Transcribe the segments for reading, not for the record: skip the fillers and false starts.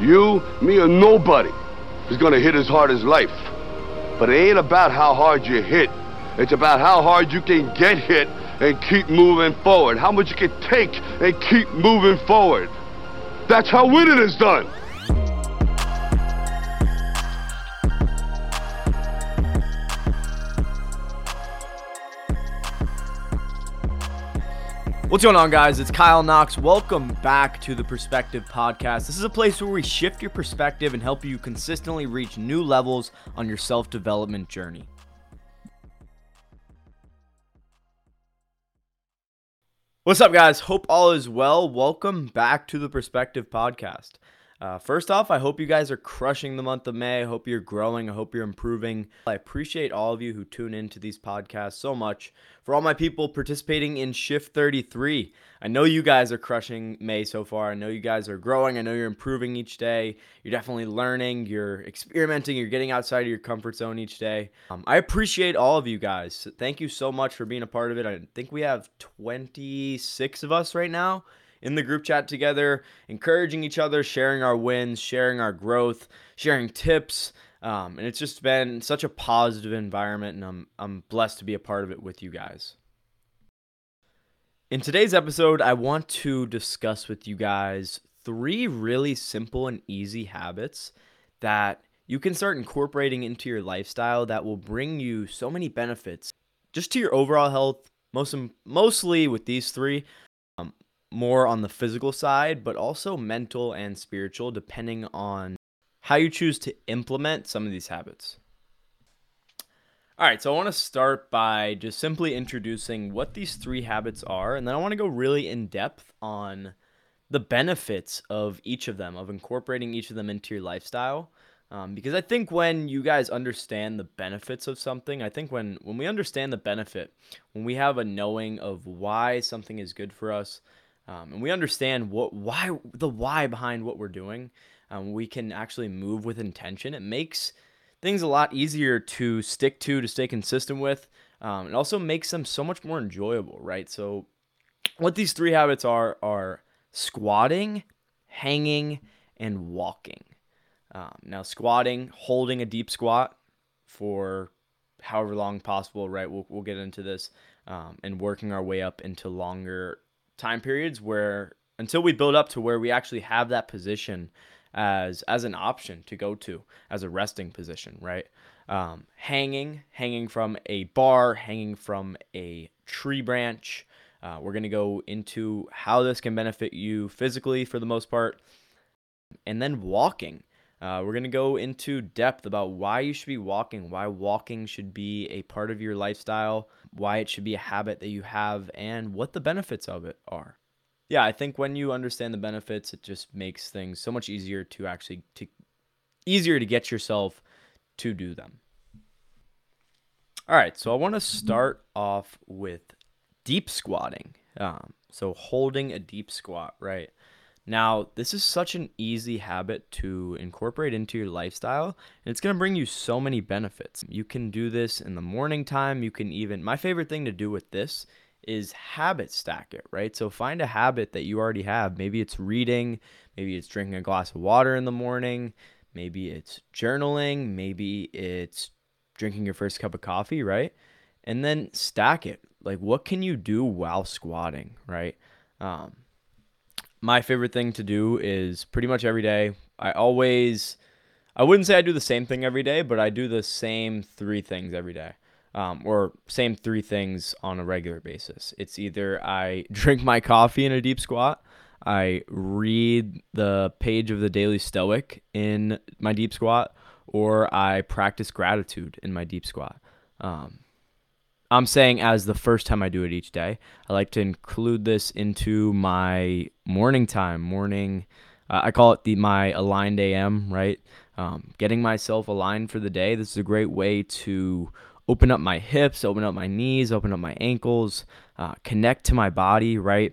You, me, or nobody is gonna hit as hard as life. But it ain't about how hard you hit. It's about how hard you can get hit and keep moving forward. How much you can take and keep moving forward. That's how winning is done. What's going on, guys? It's Kyle Knox. Welcome back to the Perspective Podcast. This is a place where we shift your perspective and help you consistently reach new levels on your self-development journey. What's up, guys? Hope all is well. Welcome back to the Perspective Podcast. First off, I hope you guys are crushing the month of May. I hope you're growing. I hope you're improving. I appreciate all of you who tune into these podcasts so much. For all my people participating in SHIFT33, I know you guys are crushing May so far. I know you guys are growing. I know you're improving each day. You're definitely learning. You're experimenting. You're getting outside of your comfort zone each day. I appreciate all of you guys. Thank you so much for being a part of it. I think we have 26 of us right now in the group chat together, encouraging each other, sharing our wins, sharing our growth, sharing tips. And it's just been such a positive environment, and I'm blessed to be a part of it with you guys. In today's episode, I want to discuss with you guys 3 really simple and easy habits that you can start incorporating into your lifestyle that will bring you so many benefits just to your overall health, mostly with these 3. More on the physical side, but also mental and spiritual, depending on how you choose to implement some of these habits. All right, so I want to start by just simply introducing what these 3 habits are, and then I want to go really in depth on the benefits of each of them, of incorporating each of them into your lifestyle, because I think when you guys understand the benefits of something, I think when we understand the benefit, when we have a knowing of why something is good for us, and we understand the why behind what we're doing, we can actually move with intention. It makes things a lot easier to stick to stay consistent with. It also makes them so much more enjoyable, right? So what these 3 habits are squatting, hanging, and walking. Now squatting, holding a deep squat for however long possible, right? We'll get into this, and working our way up into longer time periods where until we build up to where we actually have that position as an option to go to as a resting position, right? Hanging from a bar, hanging from a tree branch. We're going to go into how this can benefit you physically for the most part. And then walking. We're going to go into depth about why you should be walking, why walking should be a part of your lifestyle, why it should be a habit that you have, and what the benefits of it are. Yeah, I think when you understand the benefits, it just makes things so much easier to get yourself to do them. All right, so I want to start off with deep squatting. So holding a deep squat, right? Now, this is such an easy habit to incorporate into your lifestyle, and it's going to bring you so many benefits. You can do this in the morning time. You can even, my favorite thing to do with this is habit stack it, right? So find a habit that you already have. Maybe it's reading, maybe it's drinking a glass of water in the morning, maybe it's journaling, maybe it's drinking your first cup of coffee, right? And then stack it. Like, what can you do while squatting, right? My favorite thing to do is pretty much every day. I wouldn't say I do the same thing every day, but I do the same 3 things every day, or same 3 things on a regular basis. It's either I drink my coffee in a deep squat, I read the page of the Daily Stoic in my deep squat, or I practice gratitude in my deep squat. I'm saying as the first time I do it each day. I like to include this into my morning time, I call it my aligned AM, right? Getting myself aligned for the day. This is a great way to open up my hips, open up my knees, open up my ankles, connect to my body, right?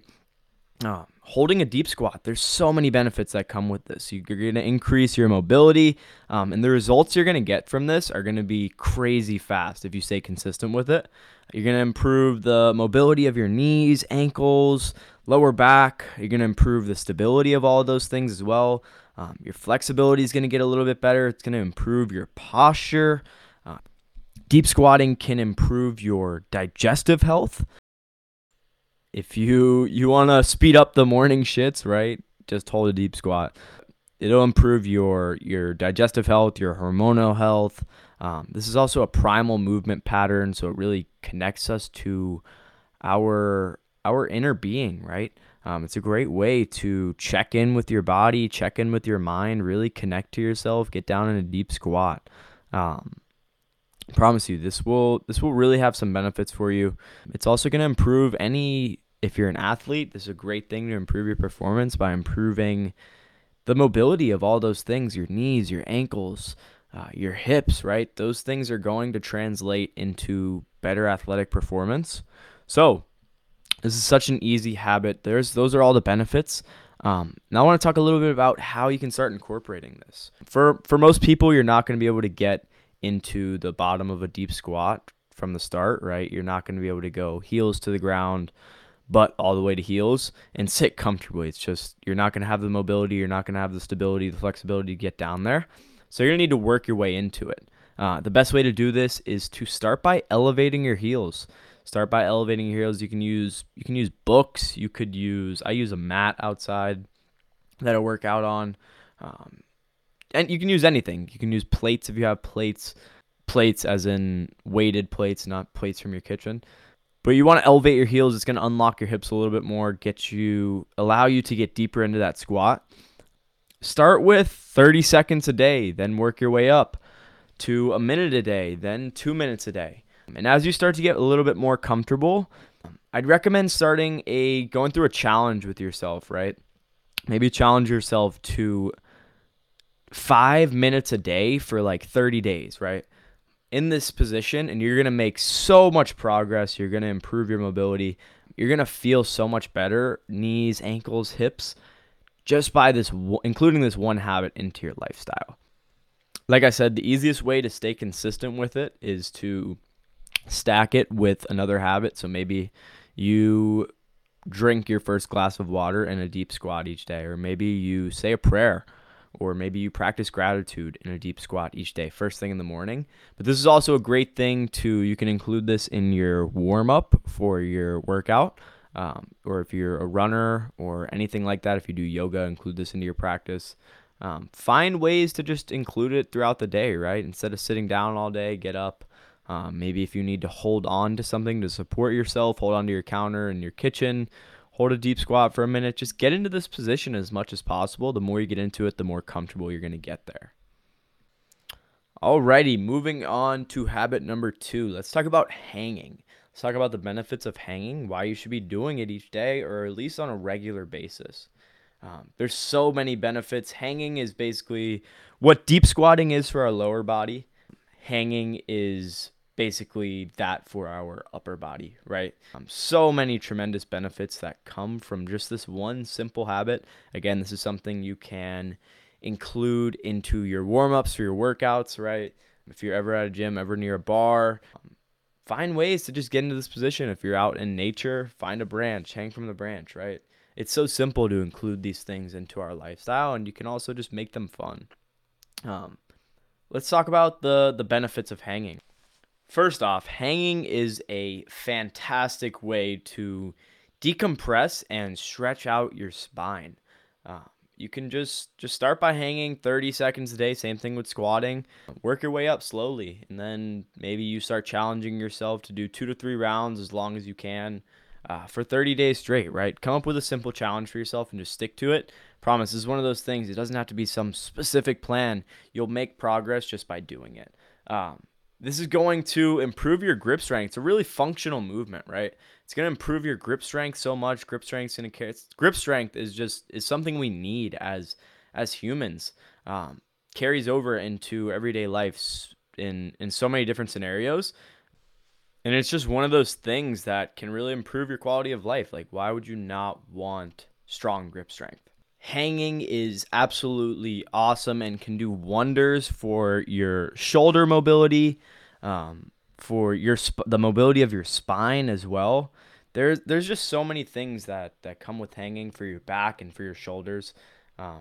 holding a deep squat, there's so many benefits that come with this. You're going to increase your mobility, and the results you're going to get from this are going to be crazy fast if you stay consistent with it. You're going to improve the mobility of your knees, ankles, lower back. You're going to improve the stability of all of those things as well. Your flexibility is going to get a little bit better. It's going to improve your posture. Deep squatting can improve your digestive health. If you want to speed up the morning shits, right, just hold a deep squat. It'll improve your digestive health, your hormonal health. This is also a primal movement pattern, so it really connects us to our inner being, right? It's a great way to check in with your body, check in with your mind, really connect to yourself, get down in a deep squat. I promise you, this will really have some benefits for you. It's also going to improve if you're an athlete, this is a great thing to improve your performance by improving the mobility of all those things, your knees, your ankles, your hips, right? Those things are going to translate into better athletic performance. So this is such an easy habit. Those are all the benefits. Now I want to talk a little bit about how you can start incorporating this. For most people, you're not going to be able to get into the bottom of a deep squat from the start, right? You're not going to be able to go heels to the ground, butt all the way to heels, and sit comfortably. It's just, you're not going to have the mobility, you're not going to have the stability, the flexibility to get down there. So you're going to need to work your way into it. The best way to do this is to start by elevating your heels. Start by elevating your heels. You can use books. I use a mat outside that I work out on. And you can use anything. You can use plates if you have plates as in weighted plates, not plates from your kitchen. But you want to elevate your heels. It's going to unlock your hips a little bit more, allow you to get deeper into that squat. Start with 30 seconds a day, then work your way up to a minute a day, then 2 minutes a day. And as you start to get a little bit more comfortable, I'd recommend going through a challenge with yourself, right? Maybe challenge yourself to 5 minutes a day for like 30 days, right? In this position, and you're going to make so much progress. You're going to improve your mobility. You're going to feel so much better, knees, ankles, hips, just by including this one habit into your lifestyle. Like I said, the easiest way to stay consistent with it is to stack it with another habit. So maybe you drink your first glass of water in a deep squat each day, or maybe you say a prayer, or maybe you practice gratitude in a deep squat each day, first thing in the morning. But this is also a great thing you can include this in your warm-up for your workout, or if you're a runner or anything like that, if you do yoga, include this into your practice. Find ways to just include it throughout the day, right? Instead of sitting down all day, get up. Maybe if you need to hold on to something to support yourself, hold on to your counter in your kitchen, hold a deep squat for a minute. Just get into this position as much as possible. The more you get into it, the more comfortable you're going to get there. Alrighty, moving on to habit number 2. Let's talk about hanging. Let's talk about the benefits of hanging, why you should be doing it each day, or at least on a regular basis. There's so many benefits. Hanging is basically what deep squatting is for our lower body. Hanging is basically that for our upper body, right? So many tremendous benefits that come from just this one simple habit. Again, this is something you can include into your warm-ups for your workouts, right? If you're ever at a gym, ever near a bar, find ways to just get into this position. If you're out in nature, find a branch, hang from the branch, right? It's so simple to include these things into our lifestyle, and you can also just make them fun. Let's talk about the benefits of hanging. First off, hanging is a fantastic way to decompress and stretch out your spine. You can just start by hanging 30 seconds a day, same thing with squatting. Work your way up slowly, and then maybe you start challenging yourself to do 2 to 3 rounds as long as you can for 30 days straight, right? Come up with a simple challenge for yourself and just stick to it. Promise, this is one of those things. It doesn't have to be some specific plan. You'll make progress just by doing it. This is going to improve your grip strength. It's a really functional movement, right? It's going to improve your grip strength so much. Grip strength is something we need as humans. Carries over into everyday life in so many different scenarios. And it's just one of those things that can really improve your quality of life. Like, why would you not want strong grip strength. Hanging is absolutely awesome and can do wonders for your shoulder mobility, for your the mobility of your spine as well. There's just so many things that come with hanging for your back and for your shoulders.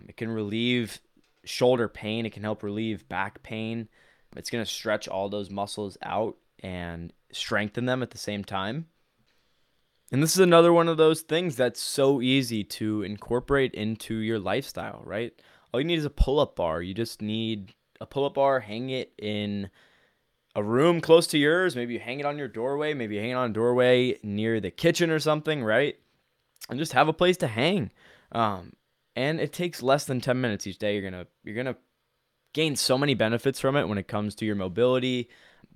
It can relieve shoulder pain. It can help relieve back pain. It's going to stretch all those muscles out and strengthen them at the same time. And this is another one of those things that's so easy to incorporate into your lifestyle, right? All you need is a pull-up bar. You just need a pull-up bar, hang it in a room close to yours. Maybe you hang it on your doorway. Maybe you hang it on a doorway near the kitchen or something, right? And just have a place to hang. And it takes less than 10 minutes each day. You're gonna gain so many benefits from it when it comes to your mobility,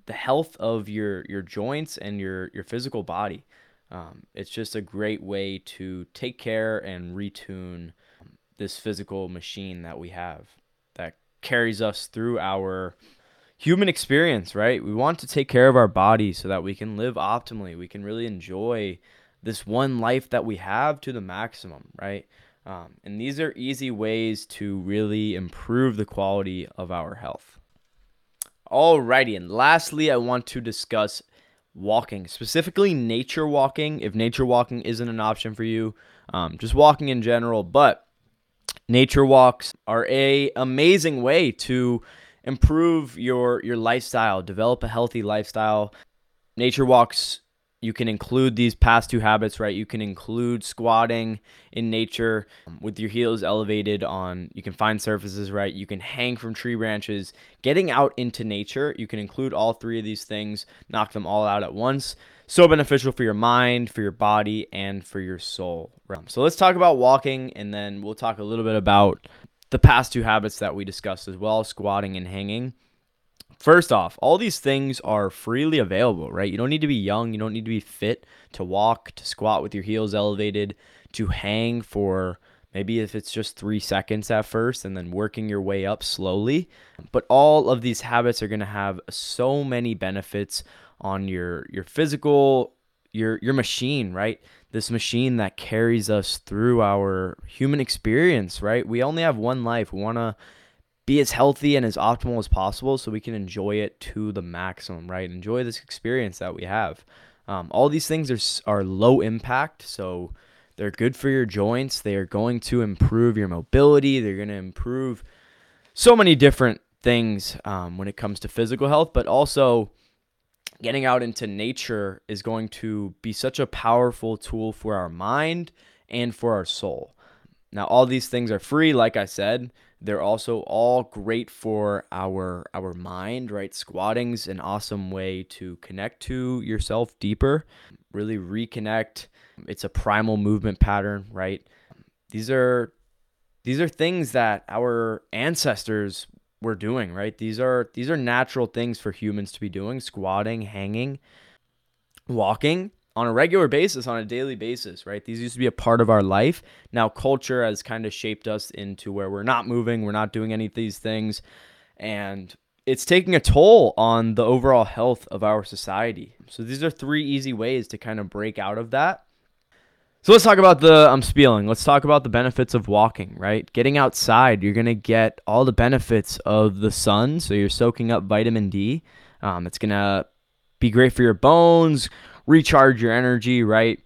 the health of your joints and your physical body. It's just a great way to take care and retune this physical machine that we have that carries us through our human experience, right? We want to take care of our body so that we can live optimally. We can really enjoy this one life that we have to the maximum, right? And these are easy ways to really improve the quality of our health. Alrighty, and lastly, I want to discuss walking, specifically nature walking. If nature walking isn't an option for you, just walking in general, but nature walks are a amazing way to improve your lifestyle, develop a healthy lifestyle. Nature walks, you can include these past two habits, right? You can include squatting in nature with your heels elevated on, you can find surfaces, right? You can hang from tree branches, getting out into nature. You can include all three of these things, knock them all out at once. So beneficial for your mind, for your body, and for your soul. Right? So let's talk about walking, and then we'll talk a little bit about the past two habits that we discussed as well, squatting and hanging. First off, all these things are freely available, right? You don't need to be young. You don't need to be fit to walk, to squat with your heels elevated, to hang for maybe if it's just 3 seconds at first and then working your way up slowly. But all of these habits are going to have so many benefits on your physical, your machine, right? This machine that carries us through our human experience, right? We only have one life. We want to be as healthy and as optimal as possible so we can enjoy it to the maximum, right? Enjoy this experience that we have. All these things are low impact, so they're good for your joints. They are going to improve your mobility. They're going to improve so many different things when it comes to physical health, but also getting out into nature is going to be such a powerful tool for our mind and for our soul. Now, all these things are free, like I said. They're also all great for our mind, right? Squatting's an awesome way to connect to yourself deeper, really reconnect. It's a primal movement pattern, right? These are things that our ancestors were doing, right? These are natural things for humans to be doing, squatting, hanging, walking on a regular basis, on a daily basis, right? These used to be a part of our life. Now culture has kind of shaped us into where we're not moving, we're not doing any of these things, and it's taking a toll on the overall health of our society. So these are three easy ways to kind of break out of that. So let's talk about let's talk about the benefits of walking, right? Getting outside, you're going to get all the benefits of the sun, so you're soaking up vitamin D. It's going to be great for your bones, recharge your energy, right?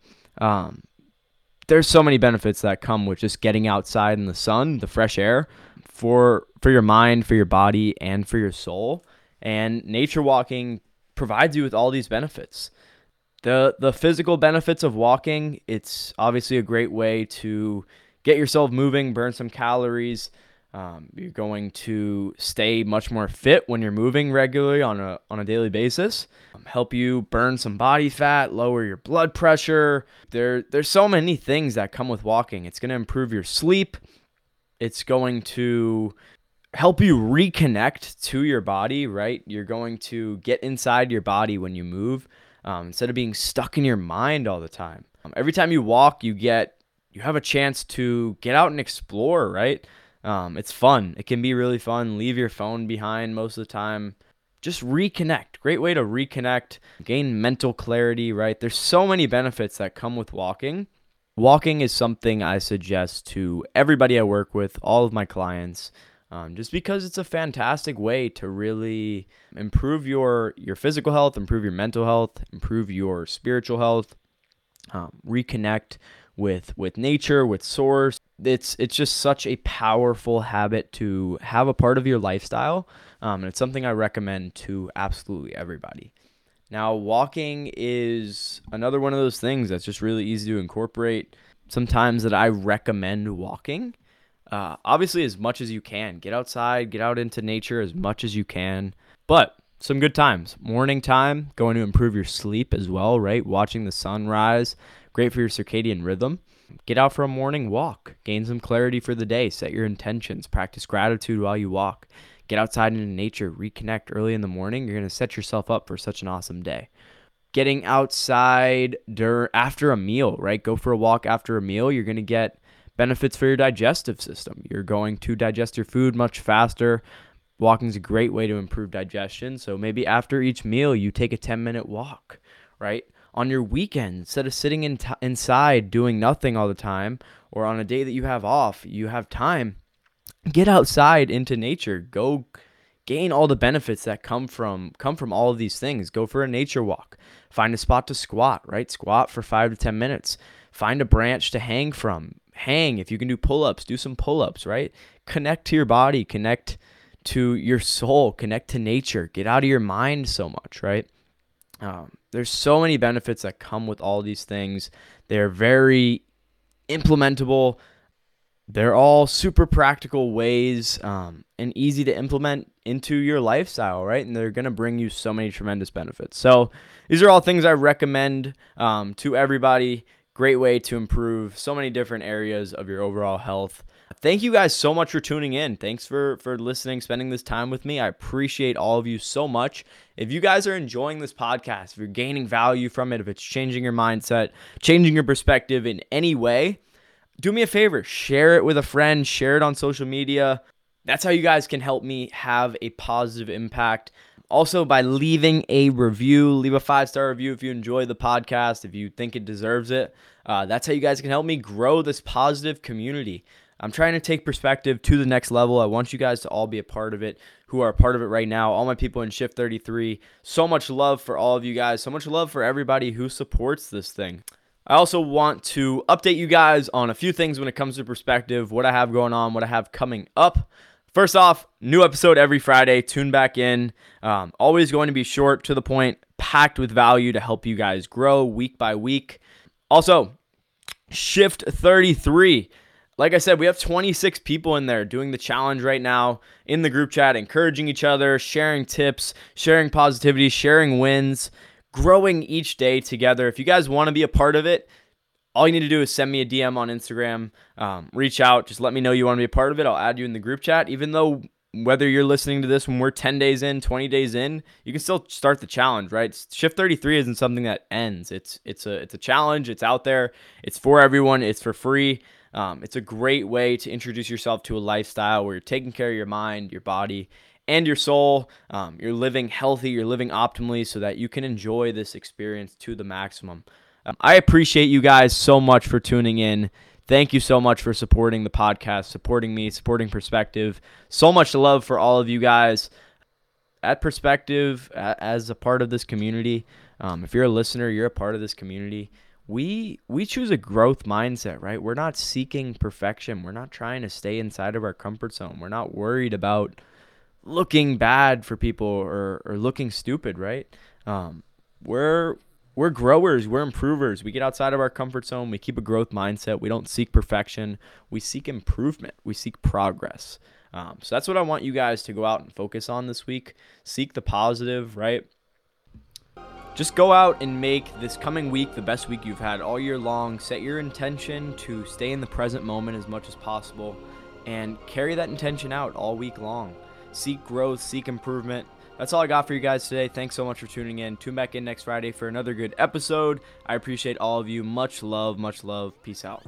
There's so many benefits that come with just getting outside in the sun, the fresh air, for your mind, for your body, and for your soul. And nature walking provides you with all these benefits. The physical benefits of walking, it's obviously a great way to get yourself moving, burn some calories. You're going to stay much more fit when you're moving regularly on a daily basis. Help you burn some body fat, lower your blood pressure. There's so many things that come with walking. It's going to improve your sleep. It's going to help you reconnect to your body, right? You're going to get inside your body when you move, instead of being stuck in your mind all the time. Every time you walk, you have a chance to get out and explore, right? It's fun. It can be really fun. Leave your phone behind most of the time. Just reconnect. Great way to reconnect, gain mental clarity, right? There's so many benefits that come with walking. walking is something I suggest to everybody I work with, all of my clients, just because it's a fantastic way to really improve your physical health, improve your mental health, improve your spiritual health, reconnect with nature, with source. It's just such a powerful habit to have a part of your lifestyle, and it's something I recommend to absolutely everybody. Now, walking is another one of those things that's just really easy to incorporate. Sometimes that I recommend walking, obviously as much as you can. Get outside, get out into nature as much as you can. But some good times. Morning time, going to improve your sleep as well, right? Watching the sunrise, great for your circadian rhythm. Get out for a morning walk, gain some clarity for the day, set your intentions, practice gratitude while you walk, get outside into nature, reconnect early in the morning. You're going to set yourself up for such an awesome day. Getting outside after a meal, right? Go for a walk after a meal. You're going to get benefits for your digestive system. You're going to digest your food much faster. Walking is a great way to improve digestion. So maybe after each meal, you take a 10-minute walk, right? On your weekend, instead of sitting inside doing nothing all the time, or on a day that you have off, you have time, get outside into nature. Go gain all the benefits that come from all of these things. Go for a nature walk. Find a spot to squat, right? Squat for 5 to 10 minutes. Find a branch to hang from. Hang. If you can do pull-ups, do some pull-ups, right? Connect to your body. Connect to your soul. Connect to nature. Get out of your mind so much, right? There's so many benefits that come with all these things. They're very implementable. They're all super practical ways and easy to implement into your lifestyle, right? And they're going to bring you so many tremendous benefits. So these are all things I recommend to everybody. Great way to improve so many different areas of your overall health. Thank you guys so much for tuning in. Thanks for listening, spending this time with me. I appreciate all of you so much. If you guys are enjoying this podcast, if you're gaining value from it, if it's changing your mindset, changing your perspective in any way, do me a favor, share it with a friend, share it on social media. That's how you guys can help me have a positive impact. Also, by leaving a review, leave a 5-star review if you enjoy the podcast, if you think it deserves it. That's how you guys can help me grow this positive community. I'm trying to take perspective to the next level. I want you guys to all be a part of it, who are a part of it right now, all my people in SHIFT33. So much love for all of you guys. So much love for everybody who supports this thing. I also want to update you guys on a few things when it comes to perspective, what I have going on, what I have coming up. First off, new episode every Friday. Tune back in. Always going to be short, to the point, packed with value to help you guys grow week by week. Also, SHIFT33. Like I said, we have 26 people in there doing the challenge right now in the group chat, encouraging each other, sharing tips, sharing positivity, sharing wins, growing each day together. If you guys want to be a part of it, all you need to do is send me a DM on Instagram, reach out, just let me know you want to be a part of it. I'll add you in the group chat, even though whether you're listening to this when we're 10 days in, 20 days in, you can still start the challenge, right? SHIFT33 isn't something that ends. It's a challenge. It's out there. It's for everyone. It's for free. It's a great way to introduce yourself to a lifestyle where you're taking care of your mind, your body, and your soul. You're living healthy, you're living optimally so that you can enjoy this experience to the maximum. I appreciate you guys so much for tuning in. Thank you so much for supporting the podcast, supporting me, supporting Perspective. So much love for all of you guys at Perspective, as a part of this community. If you're a listener, you're a part of this community. We choose a growth mindset, right? We're not seeking perfection. We're not trying to stay inside of our comfort zone. We're not worried about looking bad for people or looking stupid, right? We're growers. We're improvers. We get outside of our comfort zone. We keep a growth mindset. We don't seek perfection. We seek improvement. We seek progress. So that's what I want you guys to go out and focus on this week. Seek the positive, right? Just go out and make this coming week the best week you've had all year long. Set your intention to stay in the present moment as much as possible and carry that intention out all week long. Seek growth, seek improvement. That's all I got for you guys today. Thanks so much for tuning in. Tune back in next Friday for another good episode. I appreciate all of you. Much love, much love. Peace out.